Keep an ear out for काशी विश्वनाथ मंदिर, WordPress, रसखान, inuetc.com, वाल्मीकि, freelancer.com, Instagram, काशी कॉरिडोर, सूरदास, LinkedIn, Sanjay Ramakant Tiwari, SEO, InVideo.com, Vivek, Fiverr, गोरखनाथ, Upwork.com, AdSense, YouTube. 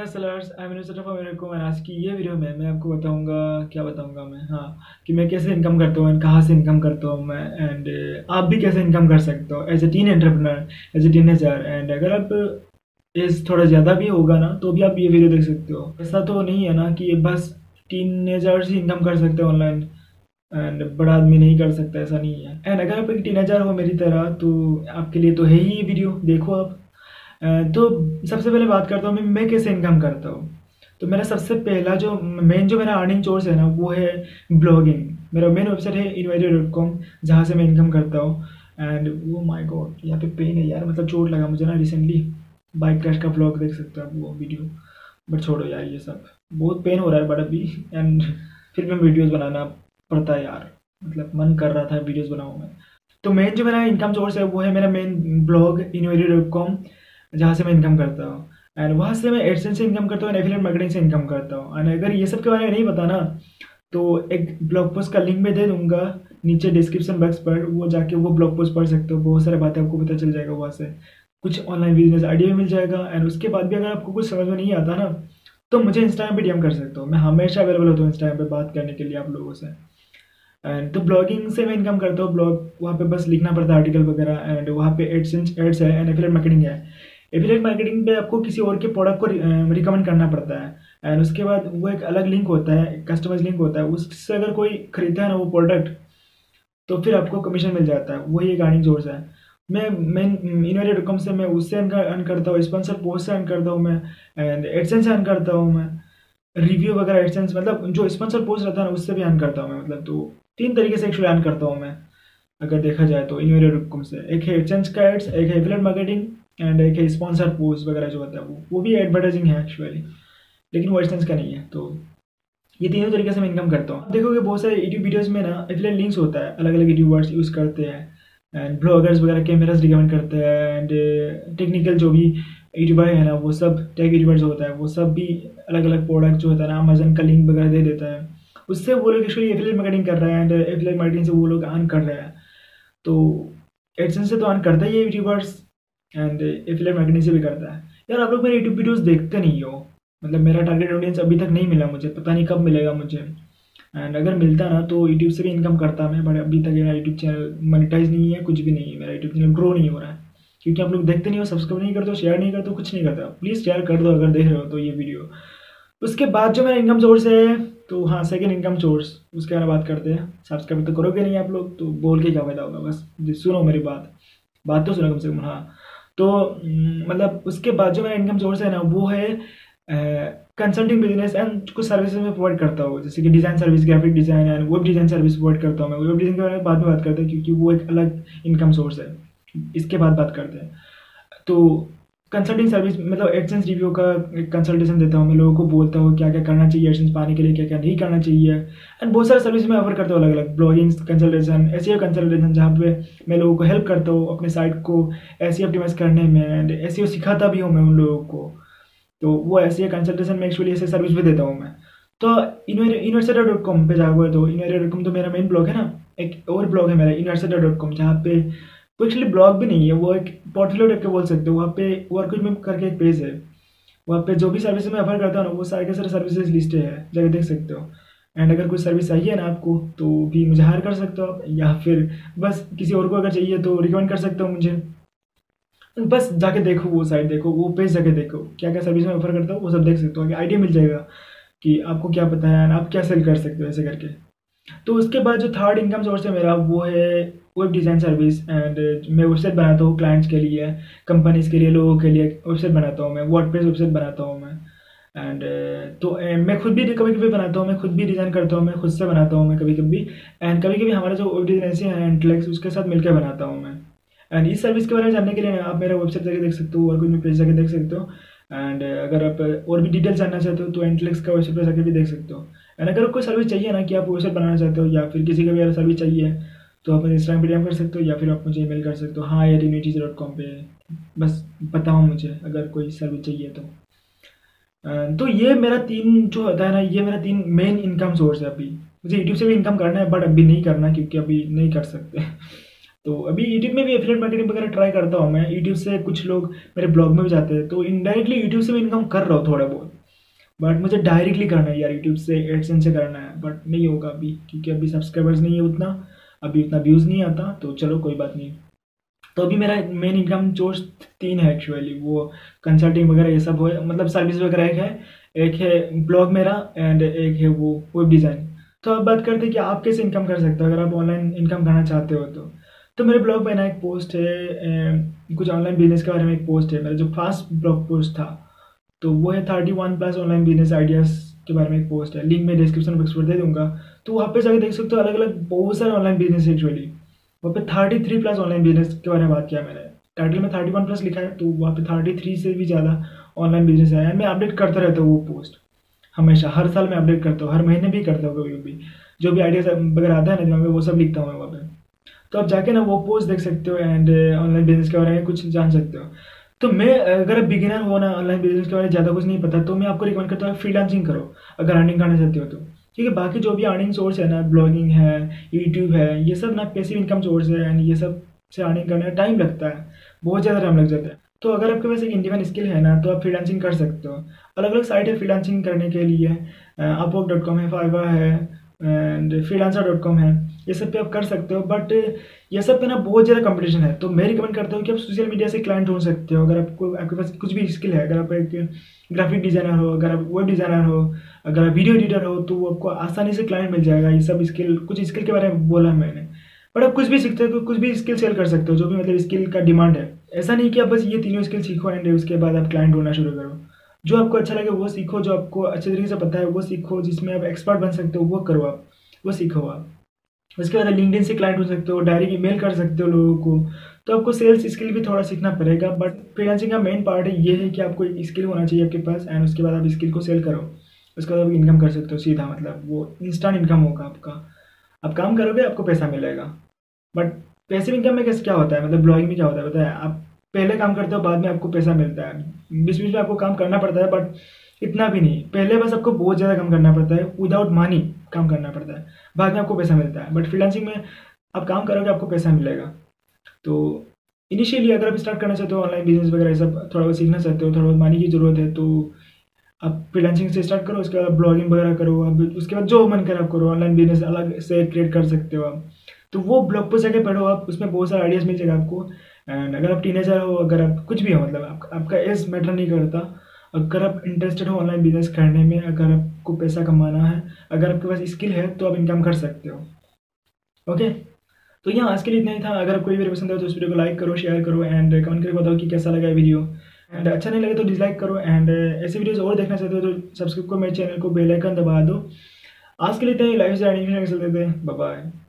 है सलार्स, I am इनुएतc.com and आज की ये वीडियो में मैं आपको बताऊंगा, क्या बताऊंगा मैं, हाँ, कि मैं कैसे इनकम करता हूँ एंड कहाँ से इनकम करता हूँ मैं, एंड आप भी कैसे इनकम कर सकते हो as a teen entrepreneur, as a teenager. And अगर आप एज थोड़ा ज़्यादा भी होगा ना तो भी आप ये वीडियो देख सकते हो। ऐसा तो नहीं है ना कि बस टीनेजर्स ही इनकम कर सकते हो ऑनलाइन एंड बड़ा आदमी नहीं कर सकता, ऐसा नहीं है। एंड अगर आप एक टीनेजर हो मेरी तरह तो आपके लिए तो है ही ये वीडियो, देखो आप। तो सबसे पहले बात करता हूँ मैं कैसे इनकम करता हूँ। तो मेरा सबसे पहला जो मेन जो मेरा अर्निंग सोर्स है ना वो है ब्लॉगिंग। मेरा मेन वेबसाइट है InVideo.com जहाँ से मैं इनकम करता हूँ। एंड वो माय गॉड यहाँ पे पेन है यार, मतलब चोट लगा मुझे ना रिसेंटली। बाइक क्रैश का ब्लॉग देख सकते हो आप वो वीडियो, बट छोड़ो यार ये सब, बहुत पेन हो रहा है बट अभी। एंड फिर मैं वीडियोज़ बनाना पड़ता है यार, मतलब मन कर रहा था वीडियोज़ बनाऊँ मैं। तो मेन जो मेरा इनकम सोर्स है वो है मेरा मेन ब्लॉग InVideo.com जहाँ से मैं इनकम करता हूँ। एंड वहाँ से मैं एडसेंस से इनकम करता हूँ एंड एफिलिएट मार्केटिंग से इनकम करता हूँ। एंड अगर ये सब के बारे में नहीं पता ना तो एक ब्लॉग पोस्ट का लिंक मैं दे दूँगा नीचे डिस्क्रिप्शन बॉक्स पर, वो जाके वो ब्लॉग पोस्ट पढ़ सकते हो। बहुत सारी बातें आपको पता चल जाएगा, वहाँ से कुछ ऑनलाइन बिजनेस आइडिया भी मिल जाएगा। एंड उसके बाद भी अगर आपको कुछ समझ में नहीं आता ना तो मुझे इंस्टाग्राम पर डीएम कर सकते हो, मैं हमेशा अवेलेबल होता हूँ इंस्टाग्राम पर बात करने के लिए आप लोगों से। एंड तो ब्लॉगिंग से मैं इनकम करता हूँ। ब्लॉग वहाँ पे बस लिखना पड़ता है आर्टिकल वगैरह, एंड वहाँ पे एडसेंस एड्स है एंड एफिलिएट मार्केटिंग है। एफिलिएट मार्केटिंग पे आपको किसी और के प्रोडक्ट को रिकमेंड करना पड़ता है। एंड उसके बाद वो एक अलग लिंक होता है, कस्टमाइज लिंक होता है, उससे अगर कोई खरीदता है ना वो प्रोडक्ट तो फिर आपको कमीशन मिल जाता है, वही एक अर्निंग सोर्स है। मैं InVideo.com से मैं उससे अर्न करता हूँ, स्पॉन्सर पोस्ट से अर्न करता हूँ मैं, एंड एडसेंस से अर्न करता हूँ मैं, रिव्यू वगैरह एडसेंस मतलब जो स्पॉन्सर पोस्ट रहता है ना उससे भी अर्न करता हूँ मैं। मतलब तो तीन तरीके से एक्चुअली अर्न करता हूँ मैं अगर देखा जाए तो InVideo.com से। एक है एडसेंस का एड्स, एक है एफिलिएट मार्केटिंग एंड एक है स्पॉन्सर पोस्ट वगैरह जो होता है वो भी एडवर्टाइजिंग है एक्चुअली, लेकिन वो एडसेंस का नहीं है। तो ये तीनों तरीके से मैं इनकम करता हूँ। देखोगे बहुत सारे यूट्यूब वीडियोज़ में ना एफिलिएट लिंक्स होता है, अलग अलग यूट्यूबर्स यूज़ करते हैं एंड ब्लॉगर्स वगैरह कैमराज रिकमेंड करते हैं एंड टेक्निकल जो भी यूट्यूबर है ना वो सब टेक यूट्यूबर जो होता है वो सब भी अलग अलग प्रोडक्ट जो होता है ना अमेजन का लिंक वगैरह दे देता है, उससे वो लोग एक्चुअली एफिलिएट मार्केटिंग कर रहे हैं एंड एफिलिएट मार्केटिंग से वो लोग अर्न कर रहे हैं। तो एडसेंस से तो अर्न करता है ये यूट्यूबर्स एंड एफिलिएट मार्केटिंग से भी करता है। यार आप लोग मेरे यूट्यूब वीडियोस देखते नहीं हो, मतलब मेरा टारगेट ऑडियंस अभी तक नहीं मिला मुझे, पता नहीं कब मिलेगा मुझे। एंड अगर मिलता ना तो यूट्यूब से भी इनकम करता मैं, बट अभी तक मेरा यूट्यूब चैनल मोनेटाइज नहीं है, कुछ भी नहीं है, मेरा यूट्यूब चैनल ग्रो नहीं हो रहा है क्योंकि आप लोग देखते नहीं हो, सब्सक्राइब नहीं करते हो, शेयर नहीं करते हो, कुछ नहीं करता। प्लीज़ शेयर कर दो अगर देख रहे हो तो ये वीडियो। उसके बाद जो मेरा इनकम सोर्स है तो हाँ सेकेंड इनकम सोर्स, उसके बारे में बात करते हैं। सब्सक्राइब तो करोगे नहीं आप लोग, तो बोल के क्या फ़ायदा होगा, बस सुनो मेरी बात तो सुनो कम से कम। हाँ तो मतलब उसके बाद जो मेरा इनकम सोर्स है ना वो है कंसल्टिंग बिजनेस एंड कुछ सर्विसेज में प्रोवाइड करता हूँ, जैसे कि design service, graphic design and web design service provide करता हूँ मैं। वेब डिज़ाइन के बारे में बाद में बात करते हैं क्योंकि वो एक अलग इनकम सोर्स है, इसके बाद बात करते हैं। तो कंसल्टिंग सर्विस मतलब एडसेंस रिव्यू का कंसल्टेशन देता हूँ मैं, लोगों को बोलता हूँ क्या क्या करना चाहिए एडसेंस पाने के लिए, क्या क्या नहीं करना चाहिए। एंड बहुत सारे सर्विस मैं ऑफर करता हूँ अलग अलग, ब्लॉगिंग कंसल्टेशन, SEO कंसल्टेशन जहाँ पे मैं लोगों को हेल्प करता हूँ अपने साइट को SEO ऑप्टिमाइज करने में एंड SEO सिखाता भी हूँ मैं उन लोगों को। तो वो SEO कंसल्टेशन में एक्चुअली ऐसे सर्विस भी देता हूँ मैं। तो InVideo.com पे जाओगे तो InVideo.com तो मेरा मेन ब्लॉग है ना, एक और ब्लॉग है मेरा InVideo.com जहाँ पे वो एक्चुअली ब्लॉग भी नहीं है, वो एक पोर्टफोलियो टाइप के बोल सकते हो। वहाँ पे वर्कविथ में करके एक पेज है, वहाँ पे जो भी सर्विस मैं ऑफर करता हूँ ना वो सारे के सारे सर्विसेज लिस्टेड है, जाके देख सकते हो। एंड अगर कोई सर्विस चाहिए ना आपको तो भी मुझे हायर कर सकते हो, या फिर बस किसी और को अगर चाहिए तो रिकमेंड कर सकते हो मुझे। बस जाके देखो वो साइट, देखो वो पेज, जाके देखो क्या क्या सर्विस मैं ऑफर करता हूँ वो सब देख सकते हो, आइडिया मिल जाएगा कि आपको क्या पता है एंड आप क्या सेल कर सकते हो ऐसे करके। तो उसके बाद जो थर्ड इनकम सोर्स है मेरा वो है वेब डिज़ाइन सर्विस एंड मैं वेबसाइट बनाता हूँ क्लाइंट्स के लिए, कंपनीज़ के लिए, लोगों के लिए वेबसाइट बनाता हूँ मैं, वर्डप्रेस वेबसाइट बनाता हूँ मैं। एंड तो मैं खुद भी कभी कभी बनाता हूँ, मैं खुद भी डिज़ाइन करता हूँ, मैं खुद से बनाता हूँ मैं कभी कभी। एंड कभी कभी हमारा जो वेब डिज़ाइन है एंटलेक्स उसके साथ मिलकर बनाता हूँ मैं। एंड इस सर्विस के बारे में जानने के लिए आप मेरा वेबसाइट जाके देख सकते हो, और कुछ भी पेज जाके देख सकते हो। एंड अगर आप और भी डिटेल्स जानना चाहते हो तो एंटलेक्स का वेबसाइट पर जाकर भी देख सकते हो। एंड अगर कोई सर्विस चाहिए ना कि आप वेबसाइट बनाना चाहते हो या फिर किसी का भी अगर सर्विस चाहिए तो आप मुझे इंस्टाग्राम पे डीएम कर सकते हो या फिर आप मुझे ईमेल कर सकते हो। हाँ यार inuetc.com पे बस बताओ मुझे अगर कोई सर्विस चाहिए तो। ये मेरा तीन जो होता है ना, ये मेरा तीन मेन इनकम सोर्स है। अभी मुझे यूट्यूब से भी इनकम करना है बट अभी नहीं करना क्योंकि अभी नहीं कर सकते। तो अभी यूट्यूब में भी एफिलिएट मार्केटिंग वगैरह ट्राई करता हूँ मैं, यूट्यूब से कुछ लोग मेरे ब्लॉग में भी जाते हैं तो इनडायरेक्टली यूट्यूब से भी इनकम कर रहा हूँ थोड़ा बहुत। बट मुझे डायरेक्टली करना है यार, यूट्यूब से एडसेंस से करना है, बट नहीं होगा अभी क्योंकि अभी सब्सक्राइबर्स नहीं है उतना, अभी उतना व्यूज़ नहीं आता। तो चलो कोई बात नहीं। तो अभी मेरा मेन इनकम सोर्स तीन है एक्चुअली, वो कंसल्टिंग वगैरह ये सब हो, मतलब सर्विस वगैरह एक है ब्लॉग मेरा एंड एक है वो वेब डिज़ाइन। तो अब बात करते हैं कि आप कैसे इनकम कर सकते हो अगर आप ऑनलाइन इनकम करना चाहते हो तो। तो मेरे ब्लॉग में ना एक पोस्ट है, कुछ ऑनलाइन बिजनेस के बारे में एक पोस्ट है मेरा, जो फास्ट ब्लॉग पोस्ट था तो वो है 31+ ऑनलाइन बिजनेस आइडियाज़ के बारे में एक पोस्ट है। लिंक मैं डिस्क्रिप्शन बॉक्स पर दे दूँगा, तो वहाँ पे जाकर देख सकते हो। अलग अलग बहुत सारे ऑनलाइन बिजनेस है एक्चुअली, वहाँ पे 33+ ऑनलाइन बिजनेस के बारे में बात किया मैंने। टाइटल में 31+ लिखा है, तो वहाँ पे 33 से भी ज़्यादा ऑनलाइन बिजनेस है। मैं अपडेट करता रहता हूँ वो पोस्ट हमेशा, हर साल मैं अपडेट करता हूँ, हर महीने भी करता हूँ, कभी भी जो भी आइडियाज़ वगैरह आता है ना दिमाग में वो सब लिखता हूँ मैं वहाँ पर। तो आप जाके ना वो पोस्ट देख सकते हो एंड ऑनलाइन बिजनेस के बारे में कुछ जान सकते हो। तो मैं अगर बिगिनर हो ना, ऑनलाइन बिजनेस के बारे में ज़्यादा कुछ नहीं पता, तो मैं आपको रिकमेंड करता हूँ फ्रीलांसिंग करो अगर अर्निंग करना चाहते हो तो। ठीक है, बाकी जो भी अर्निंग सोर्स है ना, ब्लॉगिंग है, यूट्यूब है, ये सब ना पैसिव इनकम सोर्स है एंड ये सब से अर्निंग करने में टाइम लगता है, बहुत ज़्यादा टाइम लग जाता है। तो अगर आपके पास एक इंडिविजुअल स्किल है ना तो आप फ्रीलांसिंग कर सकते हो। अलग अलग साइट है फ्रीलांसिंग करने के लिए, Upwork.com है, फाइवर है एंड freelancer.com है, ये सब पे आप कर सकते हो। बट ये सब पे ना बहुत ज़्यादा कंपटीशन है, तो मैं रिकमेंड करता हूँ कि आप सोशल मीडिया से क्लाइंट ढूंढ सकते हो। अगर आपको आपके पास कुछ भी स्किल है, अगर आप एक ग्राफिक डिज़ाइनर हो, अगर आप वेब डिज़ाइनर हो, अगर आप वीडियो एडिटर हो, तो आपको आसानी से क्लाइंट मिल जाएगा। ये सब स्किल, कुछ स्किल के बारे में बोला मैंने, बट आप कुछ भी सीखते हो, कुछ भी स्किल सेल कर सकते हो, जो भी मतलब स्किल का डिमांड है। ऐसा नहीं कि आप बस ये तीनों स्किल सीखो एंड उसके बाद आप क्लाइंट ढूंढना शुरू करो। जो आपको अच्छा लगे वो सीखो, जो आपको अच्छे तरीके से पता है वो सीखो, जिसमें आप एक्सपर्ट बन सकते हो वो करो, आप वो सीखो। आप उसके बाद लिंक्डइन से क्लाइंट हो सकते हो, डायरेक्ट ईमेल कर सकते हो लोगों को। तो आपको सेल्स स्किल भी थोड़ा सीखना पड़ेगा, बट फ्रीलांसिंग का मेन पार्ट ये है कि आपको स्किल होना चाहिए आपके पास एंड उसके बाद आप स्किल को सेल करो, उसके बाद आप इनकम कर सकते हो सीधा, मतलब वो इंस्टेंट इनकम होगा आपका। आप काम करोगे आपको पैसा मिलेगा। बट पैसिव इनकम में कैसे क्या होता है, मतलब ब्लॉगिंग में क्या होता है बताया, आप पहले काम करते हो बाद में आपको पैसा मिलता है। बीच बीच में आपको काम करना पड़ता है बट इतना भी नहीं, पहले बस आपको बहुत ज़्यादा काम करना पड़ता है, विदाउट मनी काम करना पड़ता है, बाद में आपको पैसा मिलता है। बट फ्रीलांसिंग में आप काम करोगे आपको पैसा मिलेगा। तो इनिशियली अगर आप स्टार्ट करना चाहते हो ऑनलाइन बिजनेस वगैरह सब, थोड़ा बहुत सीखना चाहते हो, थोड़ा बहुत मनी की ज़रूरत है, तो आप फ्रीलांसिंग से स्टार्ट करो। उसके बाद ब्लॉगिंग वगैरह करो, आप उसके बाद जो मन करे आप करो। ऑनलाइन बिजनेस अलग से क्रिएट कर सकते हो आप, तो वो ब्लॉग पर जाकर पढ़ो आप, उसमें बहुत सारे आइडियाज़ मिल जाएगा आपको। एंड अगर आप टीनेजर हो, अगर आप कुछ भी हो, मतलब आपका एज मैटर नहीं करता, अगर आप इंटरेस्टेड हो ऑनलाइन बिजनेस करने में, अगर आपको पैसा कमाना है, अगर आपके पास स्किल है तो आप इनकम कर सकते हो। ओके, तो यहाँ आज के लिए इतना ही था। अगर आपको वीडियो पसंद आए तो इस वीडियो को लाइक करो, शेयर करो एंड कमेंट करके बताओ कि कैसा लगा वीडियो। एंड अच्छा नहीं लगे तो डिसलाइक करो एंड ऐसे वीडियोज़ और देखना चाहते हो तो सब्सक्राइब करो मेरे चैनल को, बेल आइकन दबा दो। आज के लिए इतना ही। लाइफ से बाय।